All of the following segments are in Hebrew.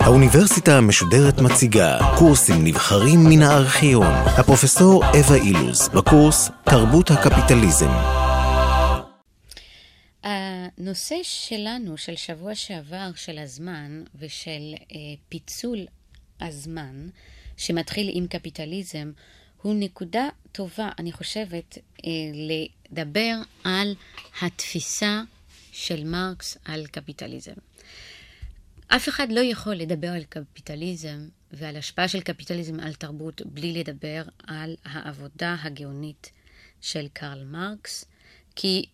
האוניברסיטה המשודרת מציגה קורסים נבחרים מן הארכיון. הפרופסור אווה אילוז בקורס תרבות הקפיטליזם. הנושא שלנו של שבוע שעבר של הזמן ושל פיצול הזמן שמתחיל עם קפיטליזם הוא נקודה טובה, אני חושבת, לדבר על התפיסה של מרקס על קפיטליזם. אף אחד לא יכול לדבר על קפיטליזם ועל השפעה של קפיטליזם על תרבות בלי לדבר על העבודה הגאונית של קרל מרקס, כי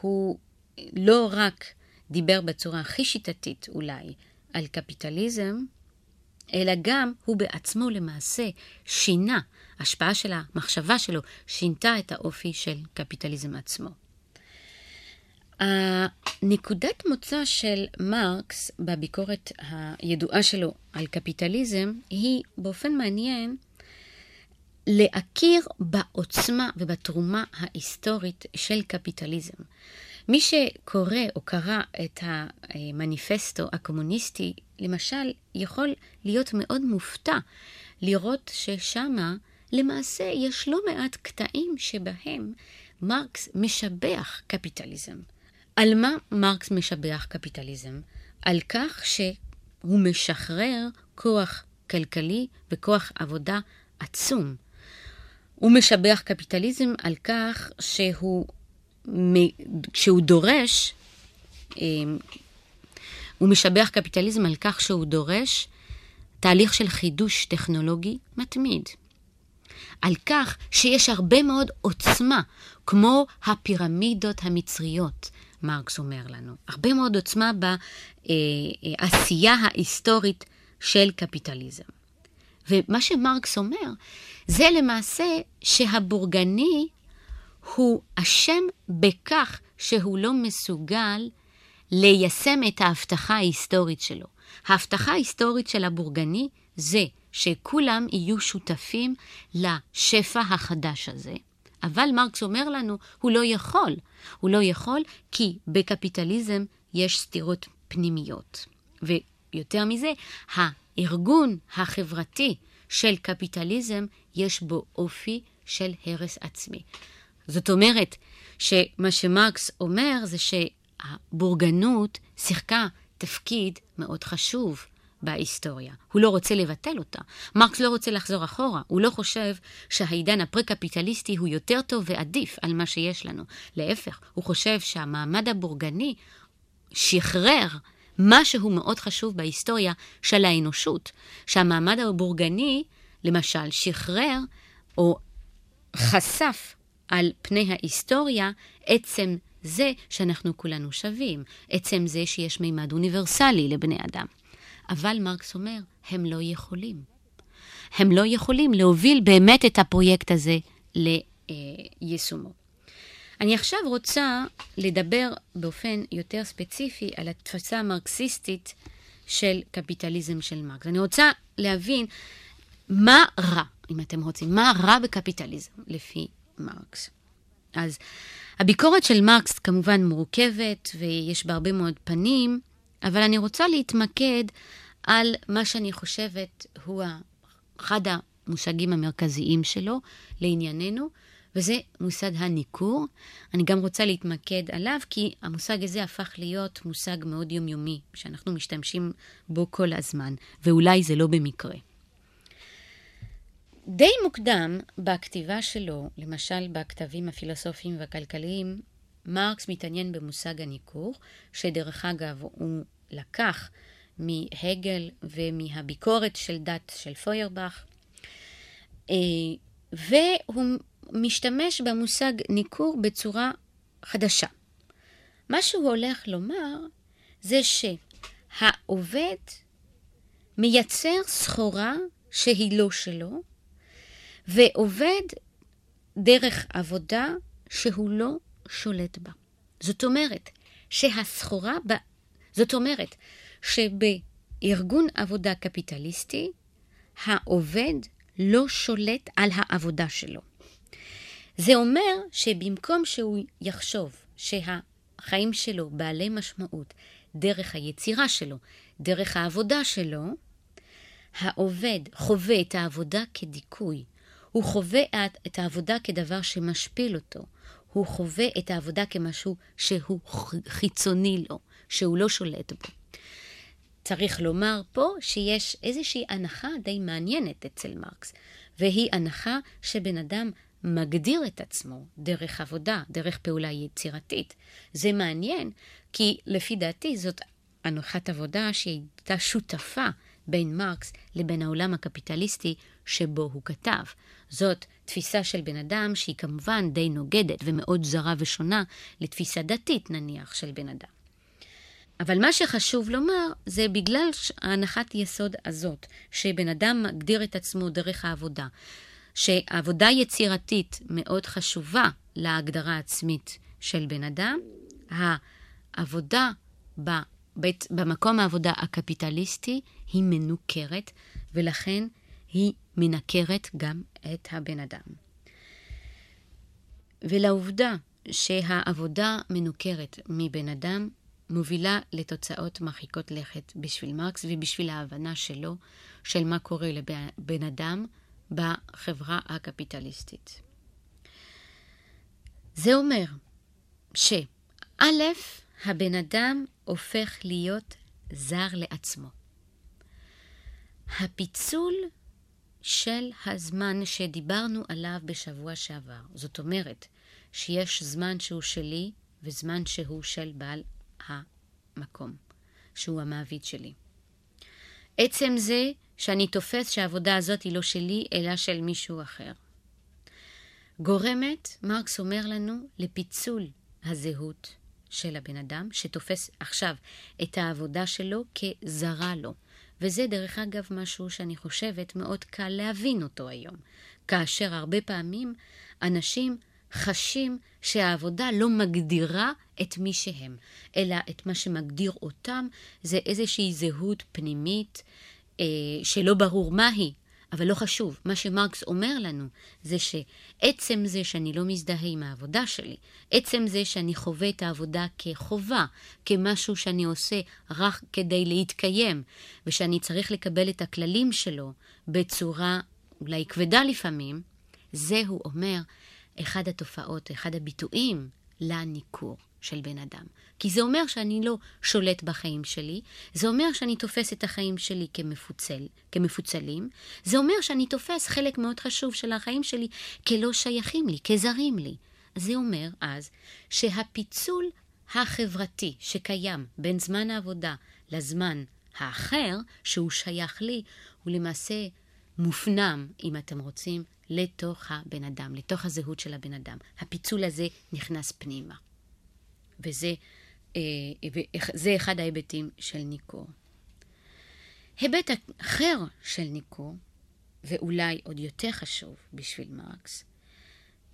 הוא לא רק דיבר בצורה הכי שיטתית אולי על קפיטליזם, אלא גם הוא בעצמו למעשה שינה, השפעה של המחשבה שלו שינתה את האופי של קפיטליזם עצמו. נקודת מוצא של מרקס בביקורת הידועה שלו על קפיטליזם היא באופן מעניין להכיר בעוצמה ובתרומה ההיסטורית של קפיטליזם. מי שקורא או קרא את המניפסטו הקומוניסטי למשל יכול להיות מאוד מופתע לראות ששמה למעשה יש לא מעט קטעים שבהם מרקס משבח קפיטליזם. על מה מרקס משבח קפיטליזם? על כך שהוא משחרר כוח כלכלי וכוח עבודה עצום. הוא משבח קפיטליזם על כך שהוא דורש תהליך של חידוש טכנולוגי מתמיד. על כך שיש הרבה מאוד עוצמה, כמו הפירמידות המצריות, מרקס אומר לנו. הרבה מאוד עוצמה בעשייה ההיסטורית של קפיטליזם. ומה שמרקס אומר, זה למעשה שהבורגני הוא אשם בכך שהוא לא מסוגל ליישם את ההבטחה ההיסטורית שלו. ההבטחה ההיסטורית של הבורגני זה שכולם יהיו שותפים לשפע החדש הזה. אבל מרקס אומר לנו, הוא לא יכול, כי בקפיטליזם יש סתירות פנימיות. ויותר מזה, הארגון החברתי של קפיטליזם יש בו אופי של הרס עצמי. זאת אומרת, שמה שמרקס אומר זה שהבורגנות שיחקה תפקיד מאוד חשוב בהיסטוריה. הוא לא רוצה לבטל אותה. מרקס לא רוצה לחזור אחורה. הוא לא חושב שהעידן הפרה-קפיטליסטי הוא יותר טוב ועדיף על מה שיש לנו. להפך, הוא חושב שהמעמד הבורגני שחרר משהו מאוד חשוב בהיסטוריה של האנושות. שהמעמד הבורגני, למשל, שחרר או חשף על פני ההיסטוריה עצם זה שאנחנו כולנו שווים, עצם זה שיש מימד אוניברסלי לבני אדם. אבל מרקס אומר, הם לא יכולים. הם לא יכולים להוביל באמת את הפרויקט הזה ליישומו. אני עכשיו רוצה לדבר באופן יותר ספציפי על התפיסה המרקסיסטית של קפיטליזם של מרקס. אני רוצה להבין מה רע, אם אתם רוצים, מה רע בקפיטליזם לפי מרקס. אז הביקורת של מרקס כמובן מורכבת ויש בה הרבה מאוד פנים, אבל אני רוצה להתמקד על מה שאני חושבת הוא אחד המושגים המרכזיים שלו לענייננו, וזה מושג הניכור. אני גם רוצה להתמקד עליו, כי המושג הזה הפך להיות מושג מאוד יומיומי, שאנחנו משתמשים בו כל הזמן, ואולי זה לא במקרה. די מוקדם בכתיבה שלו, למשל בכתבים הפילוסופיים והכלכליים, מרקס מתעניין במושג הניכור, שדרך אגב הוא לקח מהגל ומהביקורת של דת של פוירבך, והוא משתמש במושג ניכור בצורה חדשה. מה שהוא הולך לומר זה שהעובד מייצר סחורה שהיא לא שלו, ועובד דרך עבודה שהוא לא שולט בה. זאת אומרת שבארגון עבודה קפיטליסטי, העובד לא שולט על העבודה שלו. זה אומר שבמקום שהוא יחשוב שהחיים שלו בעלי משמעות דרך היצירה שלו, דרך העבודה שלו, העובד חווה את העבודה כדיכוי. הוא חווה את העבודה כדבר שמשפיל אותו. הוא חווה את העבודה כמשהו שהוא חיצוני לו, שהוא לא שולט בו. צריך לומר פה שיש איזושהי הנחה די מעניינת אצל מרקס, והיא הנחה שבן אדם מגדיר את עצמו דרך עבודה, דרך פעולה יצירתית. זה מעניין, כי לפי דעתי זאת הנחת עבודה שהייתה שותפה בין מרקס לבין העולם הקפיטליסטי שבו הוא כתב. זאת תפיסה של בן אדם שהיא כמובן די נוגדת ומאוד זרה ושונה לתפיסה דתית נניח של בן אדם. אבל מה שחשוב לומר זה בגלל ההנחת יסוד הזאת, שבן אדם מגדיר את עצמו דרך העבודה, שעבודה יצירתית מאוד חשובה להגדרה עצמית של בן אדם, העבודה במקום העבודה הקפיטליסטי היא מנוכרת, ולכן היא מנכרת גם את הבן אדם. ולעובדה שהעבודה מנוכרת מבן אדם, מובילה לתוצאות מרחיקות לכת בשביל מרקס ובשביל ההבנה שלו של מה קורה לבן אדם בחברה הקפיטליסטית. זה אומר שא' הבן אדם הופך להיות זר לעצמו. הפיצול של הזמן שדיברנו עליו בשבוע שעבר, זאת אומרת שיש זמן שהוא שלי וזמן שהוא של בעל המקום, שהוא המעביד שלי. עצם זה שאני תופס שהעבודה הזאת היא לא שלי, אלא של מישהו אחר. גורמת, מרקס אומר לנו, לפיצול הזהות של הבן אדם, שתופס עכשיו את העבודה שלו כזרה לו. וזה דרך אגב משהו שאני חושבת מאוד קל להבין אותו היום, כאשר הרבה פעמים אנשים חשים שהעבודה לא מגדירה את מי שהם, אלא את מה שמגדיר אותם זה איזושהי זהות פנימית שלא ברור מה היא, אבל לא חשוב. מה שמרקס אומר לנו זה שעצם זה שאני לא מזדהה עם העבודה שלי, עצם זה שאני חווה את העבודה כחובה, כמשהו שאני עושה רק כדי להתקיים, ושאני צריך לקבל את הכללים שלו בצורה אולי כבדה לפעמים, זה הוא אומר אחד התופעות, אחד הביטויים לניקור של בן אדם. כי זה אומר שאני לא שולט בחיים שלי, זה אומר שאני תופס את החיים שלי כמפוצלים, זה אומר שאני תופס חלק מאוד חשוב של החיים שלי כלא שייכים לי, כזרים לי. זה אומר אז שהפיצול החברתי שקיים בין זמן העבודה לזמן האחר שהוא שייך לי, הוא למעשה מופנם, אם אתם רוצים, לתוך הבן אדם, לתוך הזהות של הבן אדם. הפיצול הזה נכנס פנימה. וזה אחד ההיבטים של ניקור. היבט אחר של ניקור, ואולי עוד יותר חשוב בשביל מרקס,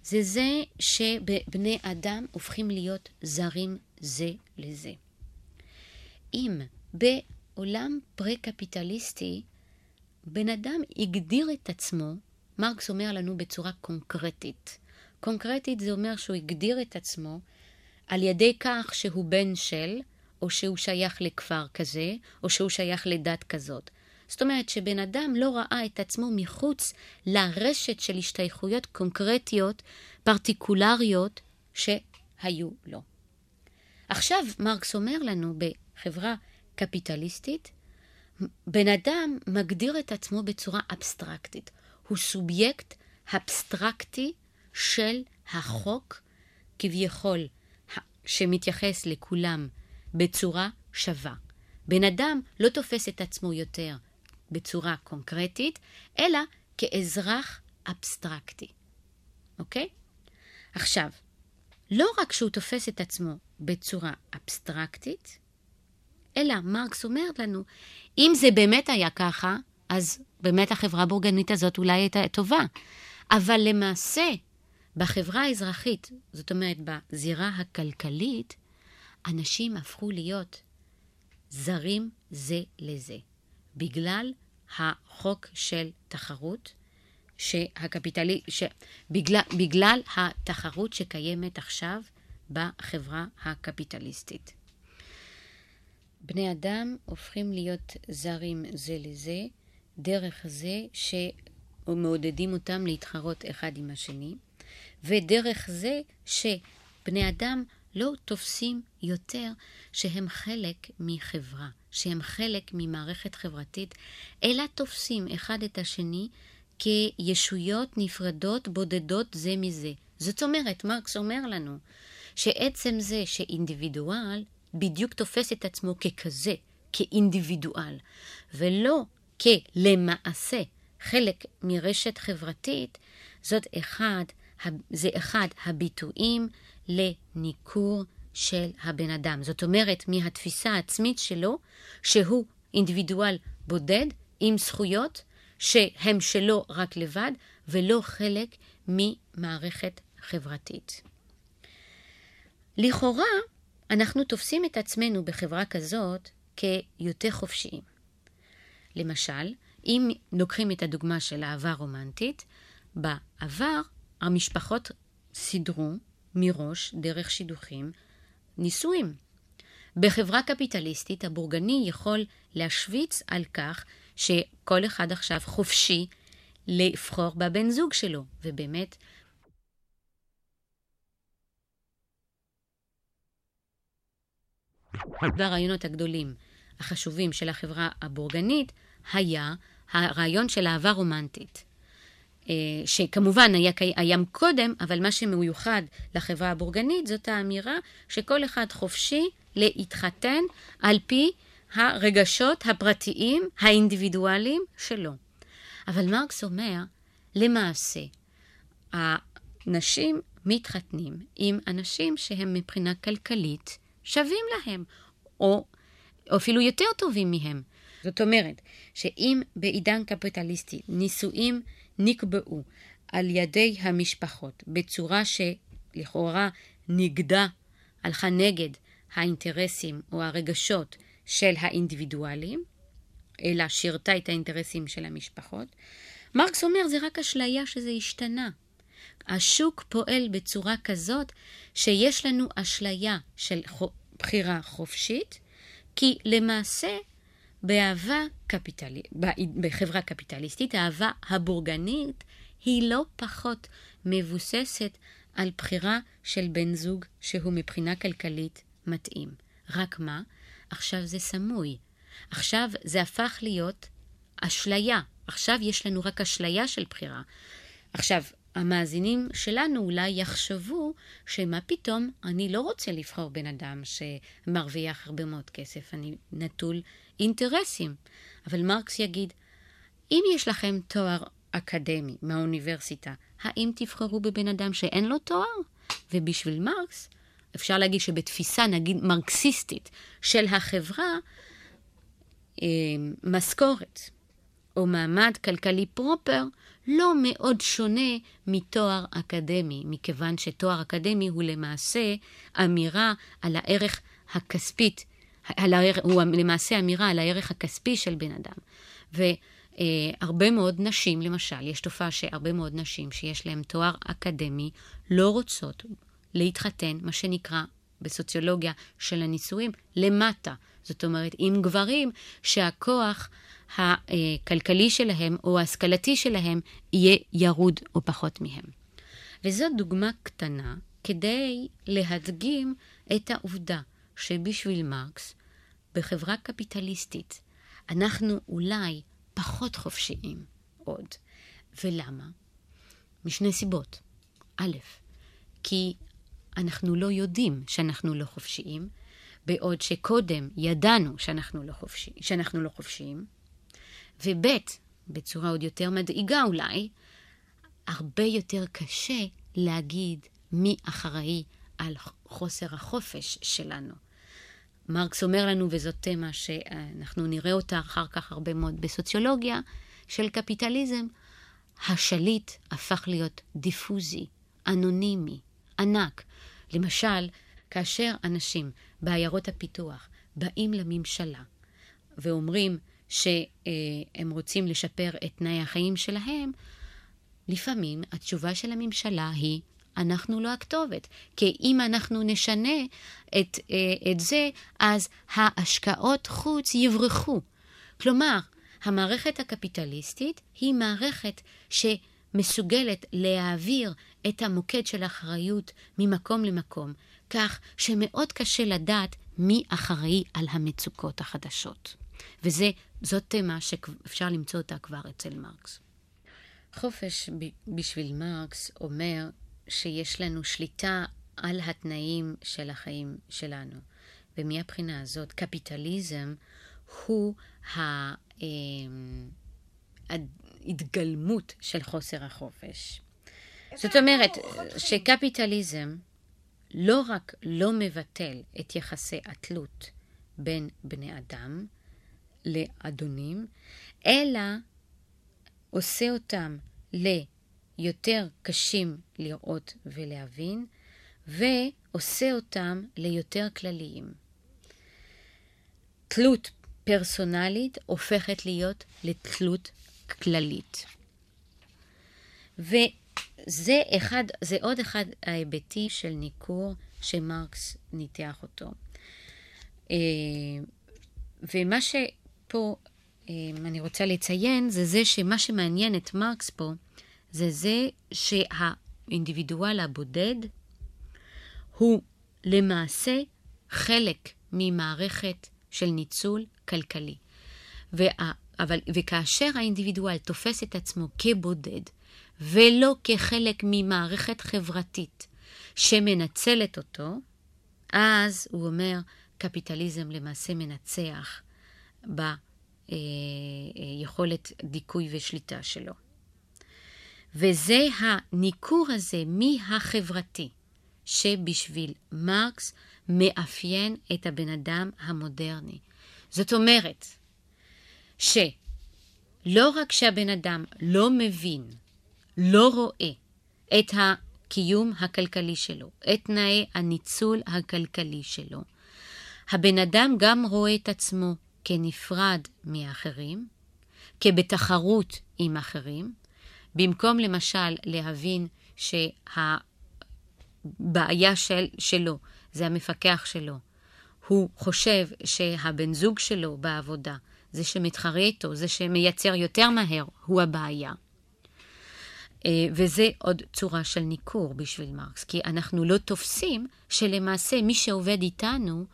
זה שבני אדם הופכים להיות זרים זה לזה. אם בעולם פרה-קפיטליסטי בן אדם הגדיר את עצמו, מרקס אומר לנו בצורה קונקרטית. קונקרטית זה אומר שהוא הגדיר את עצמו על ידי כך שהוא בן של, או שהוא שייך לכפר כזה, או שהוא שייך לדת כזאת. זאת אומרת שבן אדם לא ראה את עצמו מחוץ לרשת של השתייכויות קונקרטיות, פרטיקולריות, שהיו לו. עכשיו מרקס אומר לנו בחברה קפיטליסטית, בן אדם מגדיר את עצמו בצורה אבסטרקטית. הוא סובייקט אבסטרקטי של החוק, כביכול, שמתייחס לכולם בצורה שווה. בן אדם לא תופס את עצמו יותר בצורה קונקרטית, אלא כאזרח אבסטרקטי. אוקיי? עכשיו, לא רק שהוא תופס את עצמו בצורה אבסטרקטית, אלא מרקס אומר לנו, אם זה באמת היה ככה, אז באמת החברה הבורגנית הזאת אולי הייתה טובה. אבל למעשה, בחברה האזרחית, זאת אומרת בזירה הכלכלית, אנשים הפכו להיות זרים זה לזה. בגלל החוק של תחרות, שבגלל התחרות שקיימת עכשיו בחברה הקפיטליסטית. בני אדם הופכים להיות זרים זה לזה, דרך זה שמעודדים אותם להתחרות אחד עם השני, ודרך זה שבני אדם לא תופסים יותר שהם חלק מחברה, שהם חלק ממערכת חברתית, אלא תופסים אחד את השני כישויות נפרדות בודדות זה מזה. זאת אומרת, מרקס אומר לנו, שעצם זה שאינדיבידואל בדיוק תופס את עצמו ככזה, כאינדיבידואל, ולא כלמעשה חלק מרשת חברתית, זה אחד הביטויים לניקור של הבן אדם. זאת אומרת, מהתפיסה העצמית שלו, שהוא אינדיבידואל בודד עם זכויות, שהם שלו רק לבד, ולא חלק ממערכת חברתית. לכאורה, אנחנו תופסים את עצמנו בחברה כזאת כיותר חופשיים. למשל, אם לוקחים את הדוגמה של האהבה רומנטית, בעבר המשפחות סידרו מראש דרך שידוכים נישואים. בחברה קפיטליסטית הבורגני יכול להשוויץ על כך שכל אחד עכשיו חופשי לבחור בבן זוג שלו, ובאמת והרעיונות הגדולים החשובים של החברה הבורגנית היה הרעיון של אהבה רומנטית, שכמובן היה קודם, אבל מה שמיוחד לחברה הבורגנית זאת האמירה שכל אחד חופשי להתחתן על פי הרגשות הפרטיים האינדיבידואליים שלו. אבל מרקס אומר, למעשה האנשים מתחתנים עם אנשים שהם מבחינה כלכלית שווים להם, או אפילו יותר טובים מהם. זאת אומרת, שאם בעידן קפיטליסטי נישואים נקבעו על ידי המשפחות בצורה שלכאורה נגדה, הלכה נגד האינטרסים או הרגשות של האינדיבידואלים, אלא שירתה את האינטרסים של המשפחות, מרקס אומר זה רק אשליה שזה השתנה. השוק פועל בצורה כזאת שיש לנו אשליה של בחירה חופשית, כי למעשה בחברה קפיטליסטית, האהבה הבורגנית היא לא פחות מבוססת על בחירה של בן זוג שהוא מבחינה כלכלית מתאים. רק מה? עכשיו זה סמוי. עכשיו זה הפך להיות אשליה. עכשיו יש לנו רק אשליה של בחירה. עכשיו, המאזינים שלנו אולי יחשבו שמה פתאום אני לא רוצה לבחור בן אדם שמרוויח הרבה מאוד כסף, אני נטול אינטרסים. אבל מרקס יגיד, אם יש לכם תואר אקדמי מהאוניברסיטה, האם תבחרו בבן אדם שאין לו תואר? ובשביל מרקס, אפשר להגיד שבתפיסה נגיד מרקסיסטית של החברה, משכורת או מעמד כלכלי פרופר, לא מאוד שונה מתואר אקדמי, מכיוון שתואר אקדמי הוא למעשה אמירה על הערך הכספית, הוא למעשה אמירה על הערך הכספי של בן אדם. והרבה מאוד נשים, למשל, יש תופעה שהרבה מאוד נשים שיש להם תואר אקדמי, לא רוצות להתחתן, מה שנקרא בסוציולוגיה של הנישואים, למטה. זאת אומרת, עם גברים שהכוח הכלכלי שלהם או ההשכלתי שלהם יהיה ירוד או פחות מהם. וזו דוגמה קטנה כדי להדגים את העובדה שבשביל מרקס, בחברה קפיטליסטית, אנחנו אולי פחות חופשיים עוד. ולמה? משני סיבות. א', כי אנחנו לא יודעים שאנחנו לא חופשיים, בעוד שקודם ידענו שאנחנו לא חופשיים, ובית, בצורה עוד יותר מדאיגה אולי, הרבה יותר קשה להגיד מי אחראי על חוסר החופש שלנו. מרקס אומר לנו, וזאת תמה שאנחנו נראה אותה אחר כך הרבה מאוד בסוציולוגיה של קפיטליזם, השליט הפך להיות דיפוזי, אנונימי, ענק. למשל, כאשר אנשים בעיירות הפיתוח באים לממשלה ואומרים שהם רוצים לשפר את תנאי החיים שלהם, לפעמים התשובה של הממשלה היא, אנחנו לא הכתובת, כי אם אנחנו נשנה את זה, אז ההשקעות חוץ יברחו. כלומר, המערכת הקפיטליסטית היא מערכת שמסוגלת להעביר את המוקד של האחריות ממקום למקום, כך שמאוד קשה לדעת מי אחראי על המצוקות החדשות. וזאת תמה שאפשר למצוא אותה כבר אצל מרקס. חופש בשביל מרקס אומר שיש לנו שליטה על התנאים של החיים שלנו. ומהבחינה הזאת, קפיטליזם הוא ההתגלמות של חוסר החופש. זאת אומרת שקפיטליזם לא רק לא מבטל את יחסי התלות בין בני אדם לאדונים, אלא עושה אותם ליותר קשים לראות ולהבין, ועושה אותם ליותר כלליים. תלות פרסונלית הופכת להיות לתלות כללית. זה עוד אחד ההיבטי של ניכור שמרקס ניתח אותו. ומה שפה אני רוצה לציין זה שמה שמעניין את מרקס פה זה שהאינדיבידואל הבודד הוא למעשה חלק ממערכת של ניצול כלכלי. וכאשר האינדיבידואל תופס את עצמו כבודד, ולא כחלק ממערכת חברתית שמנצלת אותו, אז הוא אומר, קפיטליזם למעשה מנצח ביכולת דיכוי ושליטה שלו. וזה הניכור הזה מהחברתי, שבשביל מרקס מאפיין את הבן אדם המודרני. זאת אומרת, שלא רק שהבן אדם לא מבין, לא רואה את הקיום הכלכלי שלו, את תנאי הניצול הכלכלי שלו. הבן אדם גם רואה את עצמו כנפרד מאחרים, כבתחרות עם אחרים, במקום למשל להבין שהבעיה שלו זה המפקח שלו. הוא חושב שהבן זוג שלו בעבודה, זה שמתחרה איתו, זה שמייצר יותר מהר, הוא הבעיה. וזה עוד צורה של ניכור בשביל מרקס, כי אנחנו לא תופסים שלמעשה מי שעובד איתנו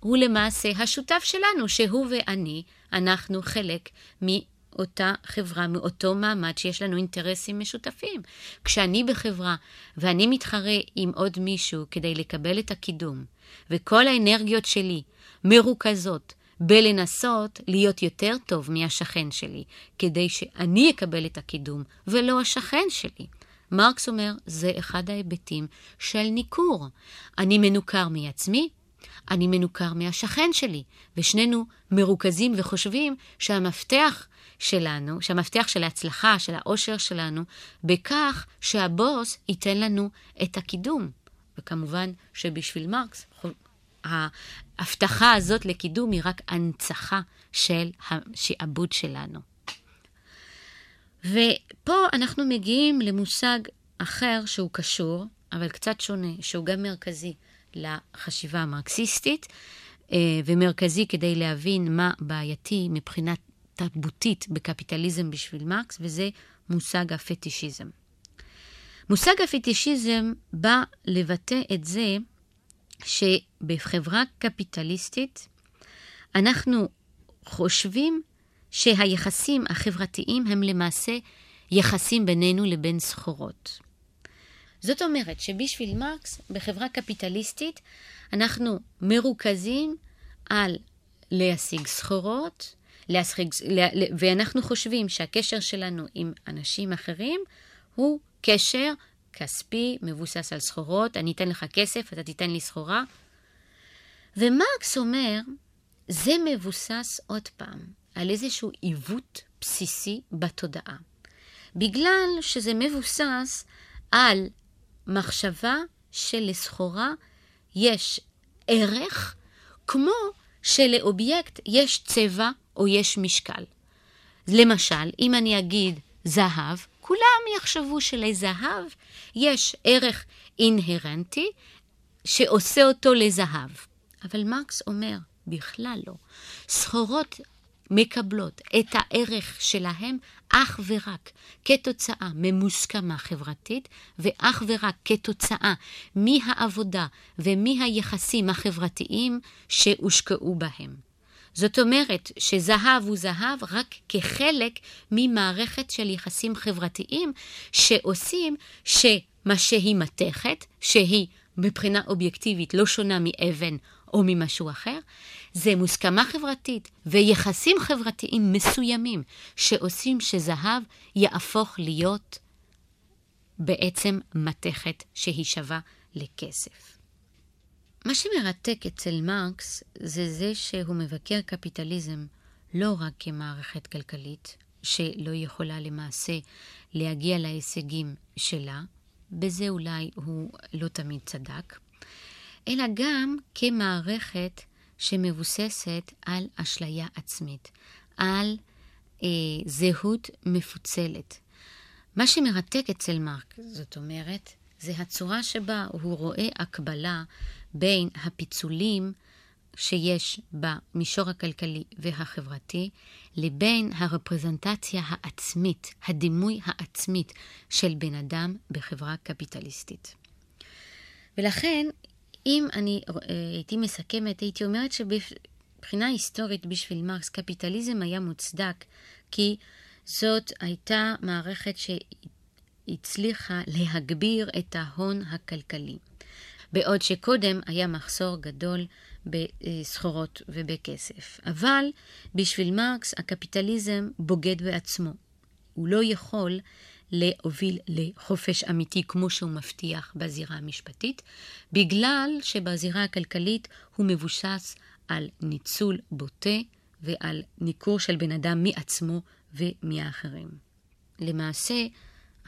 הוא למעשה השותף שלנו, שהוא ואני, אנחנו חלק מאותה חברה, מאותו מעמד שיש לנו אינטרסים משותפים. כשאני בחברה ואני מתחרה עם עוד מישהו כדי לקבל את הקידום, וכל האנרגיות שלי מרוכזות, בלנסות להיות יותר טוב מהשכן שלי, כדי שאני אקבל את הקידום, ולא השכן שלי. מרקס אומר, זה אחד ההיבטים של ניכור. אני מנוכר מעצמי, אני מנוכר מהשכן שלי, ושנינו מרוכזים וחושבים שהמפתח שלנו, שהמפתח של ההצלחה, של האושר שלנו, בכך שהבוס ייתן לנו את הקידום. וכמובן שבשביל מרקס, ההבטחה הזאת לקידום היא רק הנצחה של השעבוד שלנו. ופה אנחנו מגיעים למושג אחר שהוא קשור, אבל קצת שונה, שהוא גם מרכזי לחשיבה המרקסיסטית, ומרכזי כדי להבין מה בעייתי מבחינה תרבותית בקפיטליזם בשביל מרקס, וזה מושג הפטישיזם. מושג הפטישיזם בא לבטא את זה, שבחברה קפיטליסטית אנחנו חושבים שהיחסים החברתיים הם למעשה יחסים בינינו לבין סחורות. זאת אומרת שבשביל מרקס בחברה קפיטליסטית אנחנו מרוכזים על להשיג סחורות, ואנחנו חושבים שהקשר שלנו עם אנשים אחרים הוא קשר כספי, מבוסס על סחורות, אני אתן לך כסף, אתה תיתן לי סחורה. ומרקס אומר, זה מבוסס עוד פעם על איזשהו עיוות בסיסי בתודעה. בגלל שזה מבוסס על מחשבה שלסחורה יש ערך, כמו שלאובייקט יש צבע או יש משקל. למשל, אם אני אגיד זהב, כולם יחשבו שלזהב יש ערך אינהרנטי שעושה אותו לזהב. אבל מרקס אומר, בכלל לא. סחורות מקבלות את הערך שלהם אך ורק כתוצאה ממוסכמה חברתית, ואך ורק כתוצאה מהעבודה ומהיחסים החברתיים שהושקעו בהם. זאת אומרת שזהב הוא זהב רק כחלק ממערכת של יחסים חברתיים שעושים שמה שהיא מתכת, שהיא מבחינה אובייקטיבית לא שונה מאבן או ממשהו אחר, זה מוסכמה חברתית ויחסים חברתיים מסוימים שעושים שזהב יהפוך להיות בעצם מתכת שהיא שווה לכסף. מה שמרתק אצל מרקס זה שהוא מבקר קפיטליזם לא רק כמערכת כלכלית שלא יכולה למעשה להגיע להישגים שלה, בזה אולי הוא לא תמיד צדק, אלא גם כמערכת שמבוססת על אשליה עצמית, על זהות מפוצלת. מה שמרתק אצל מרקס, זאת אומרת, זה הצורה שבה הוא רואה הקבלה בין הפיצולים שיש במישור הכלכלי והחברתי, לבין הרפרזנטציה העצמית, הדימוי העצמית של בן אדם בחברה קפיטליסטית. ולכן, אם אני הייתי מסכמת, הייתי אומרת שבבחינה היסטורית בשביל מרקס, קפיטליזם היה מוצדק, כי זאת הייתה מערכת שהצליחה להגביר את ההון הכלכלי. בעוד שקודם היה מחסור גדול בסחורות ובכסף. אבל בשביל מרקס הקפיטליזם בוגד בעצמו. הוא לא יכול להוביל לחופש אמיתי כמו שהוא מבטיח בזירה המשפטית, בגלל שבזירה הכלכלית הוא מבושס על ניצול בוטה ועל ניכור של בן אדם מעצמו ומאחרים. למעשה,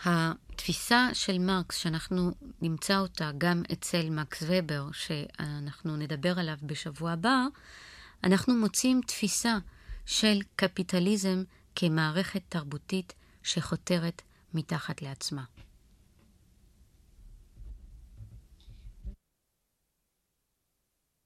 התפיסה של מרקס שאנחנו נמצא אותה גם אצל מקס ובר שאנחנו נדבר עליו בשבוע הבא, אנחנו מוצאים תפיסה של קפיטליזם כמערכת תרבותית שחותרת מתחת לעצמה.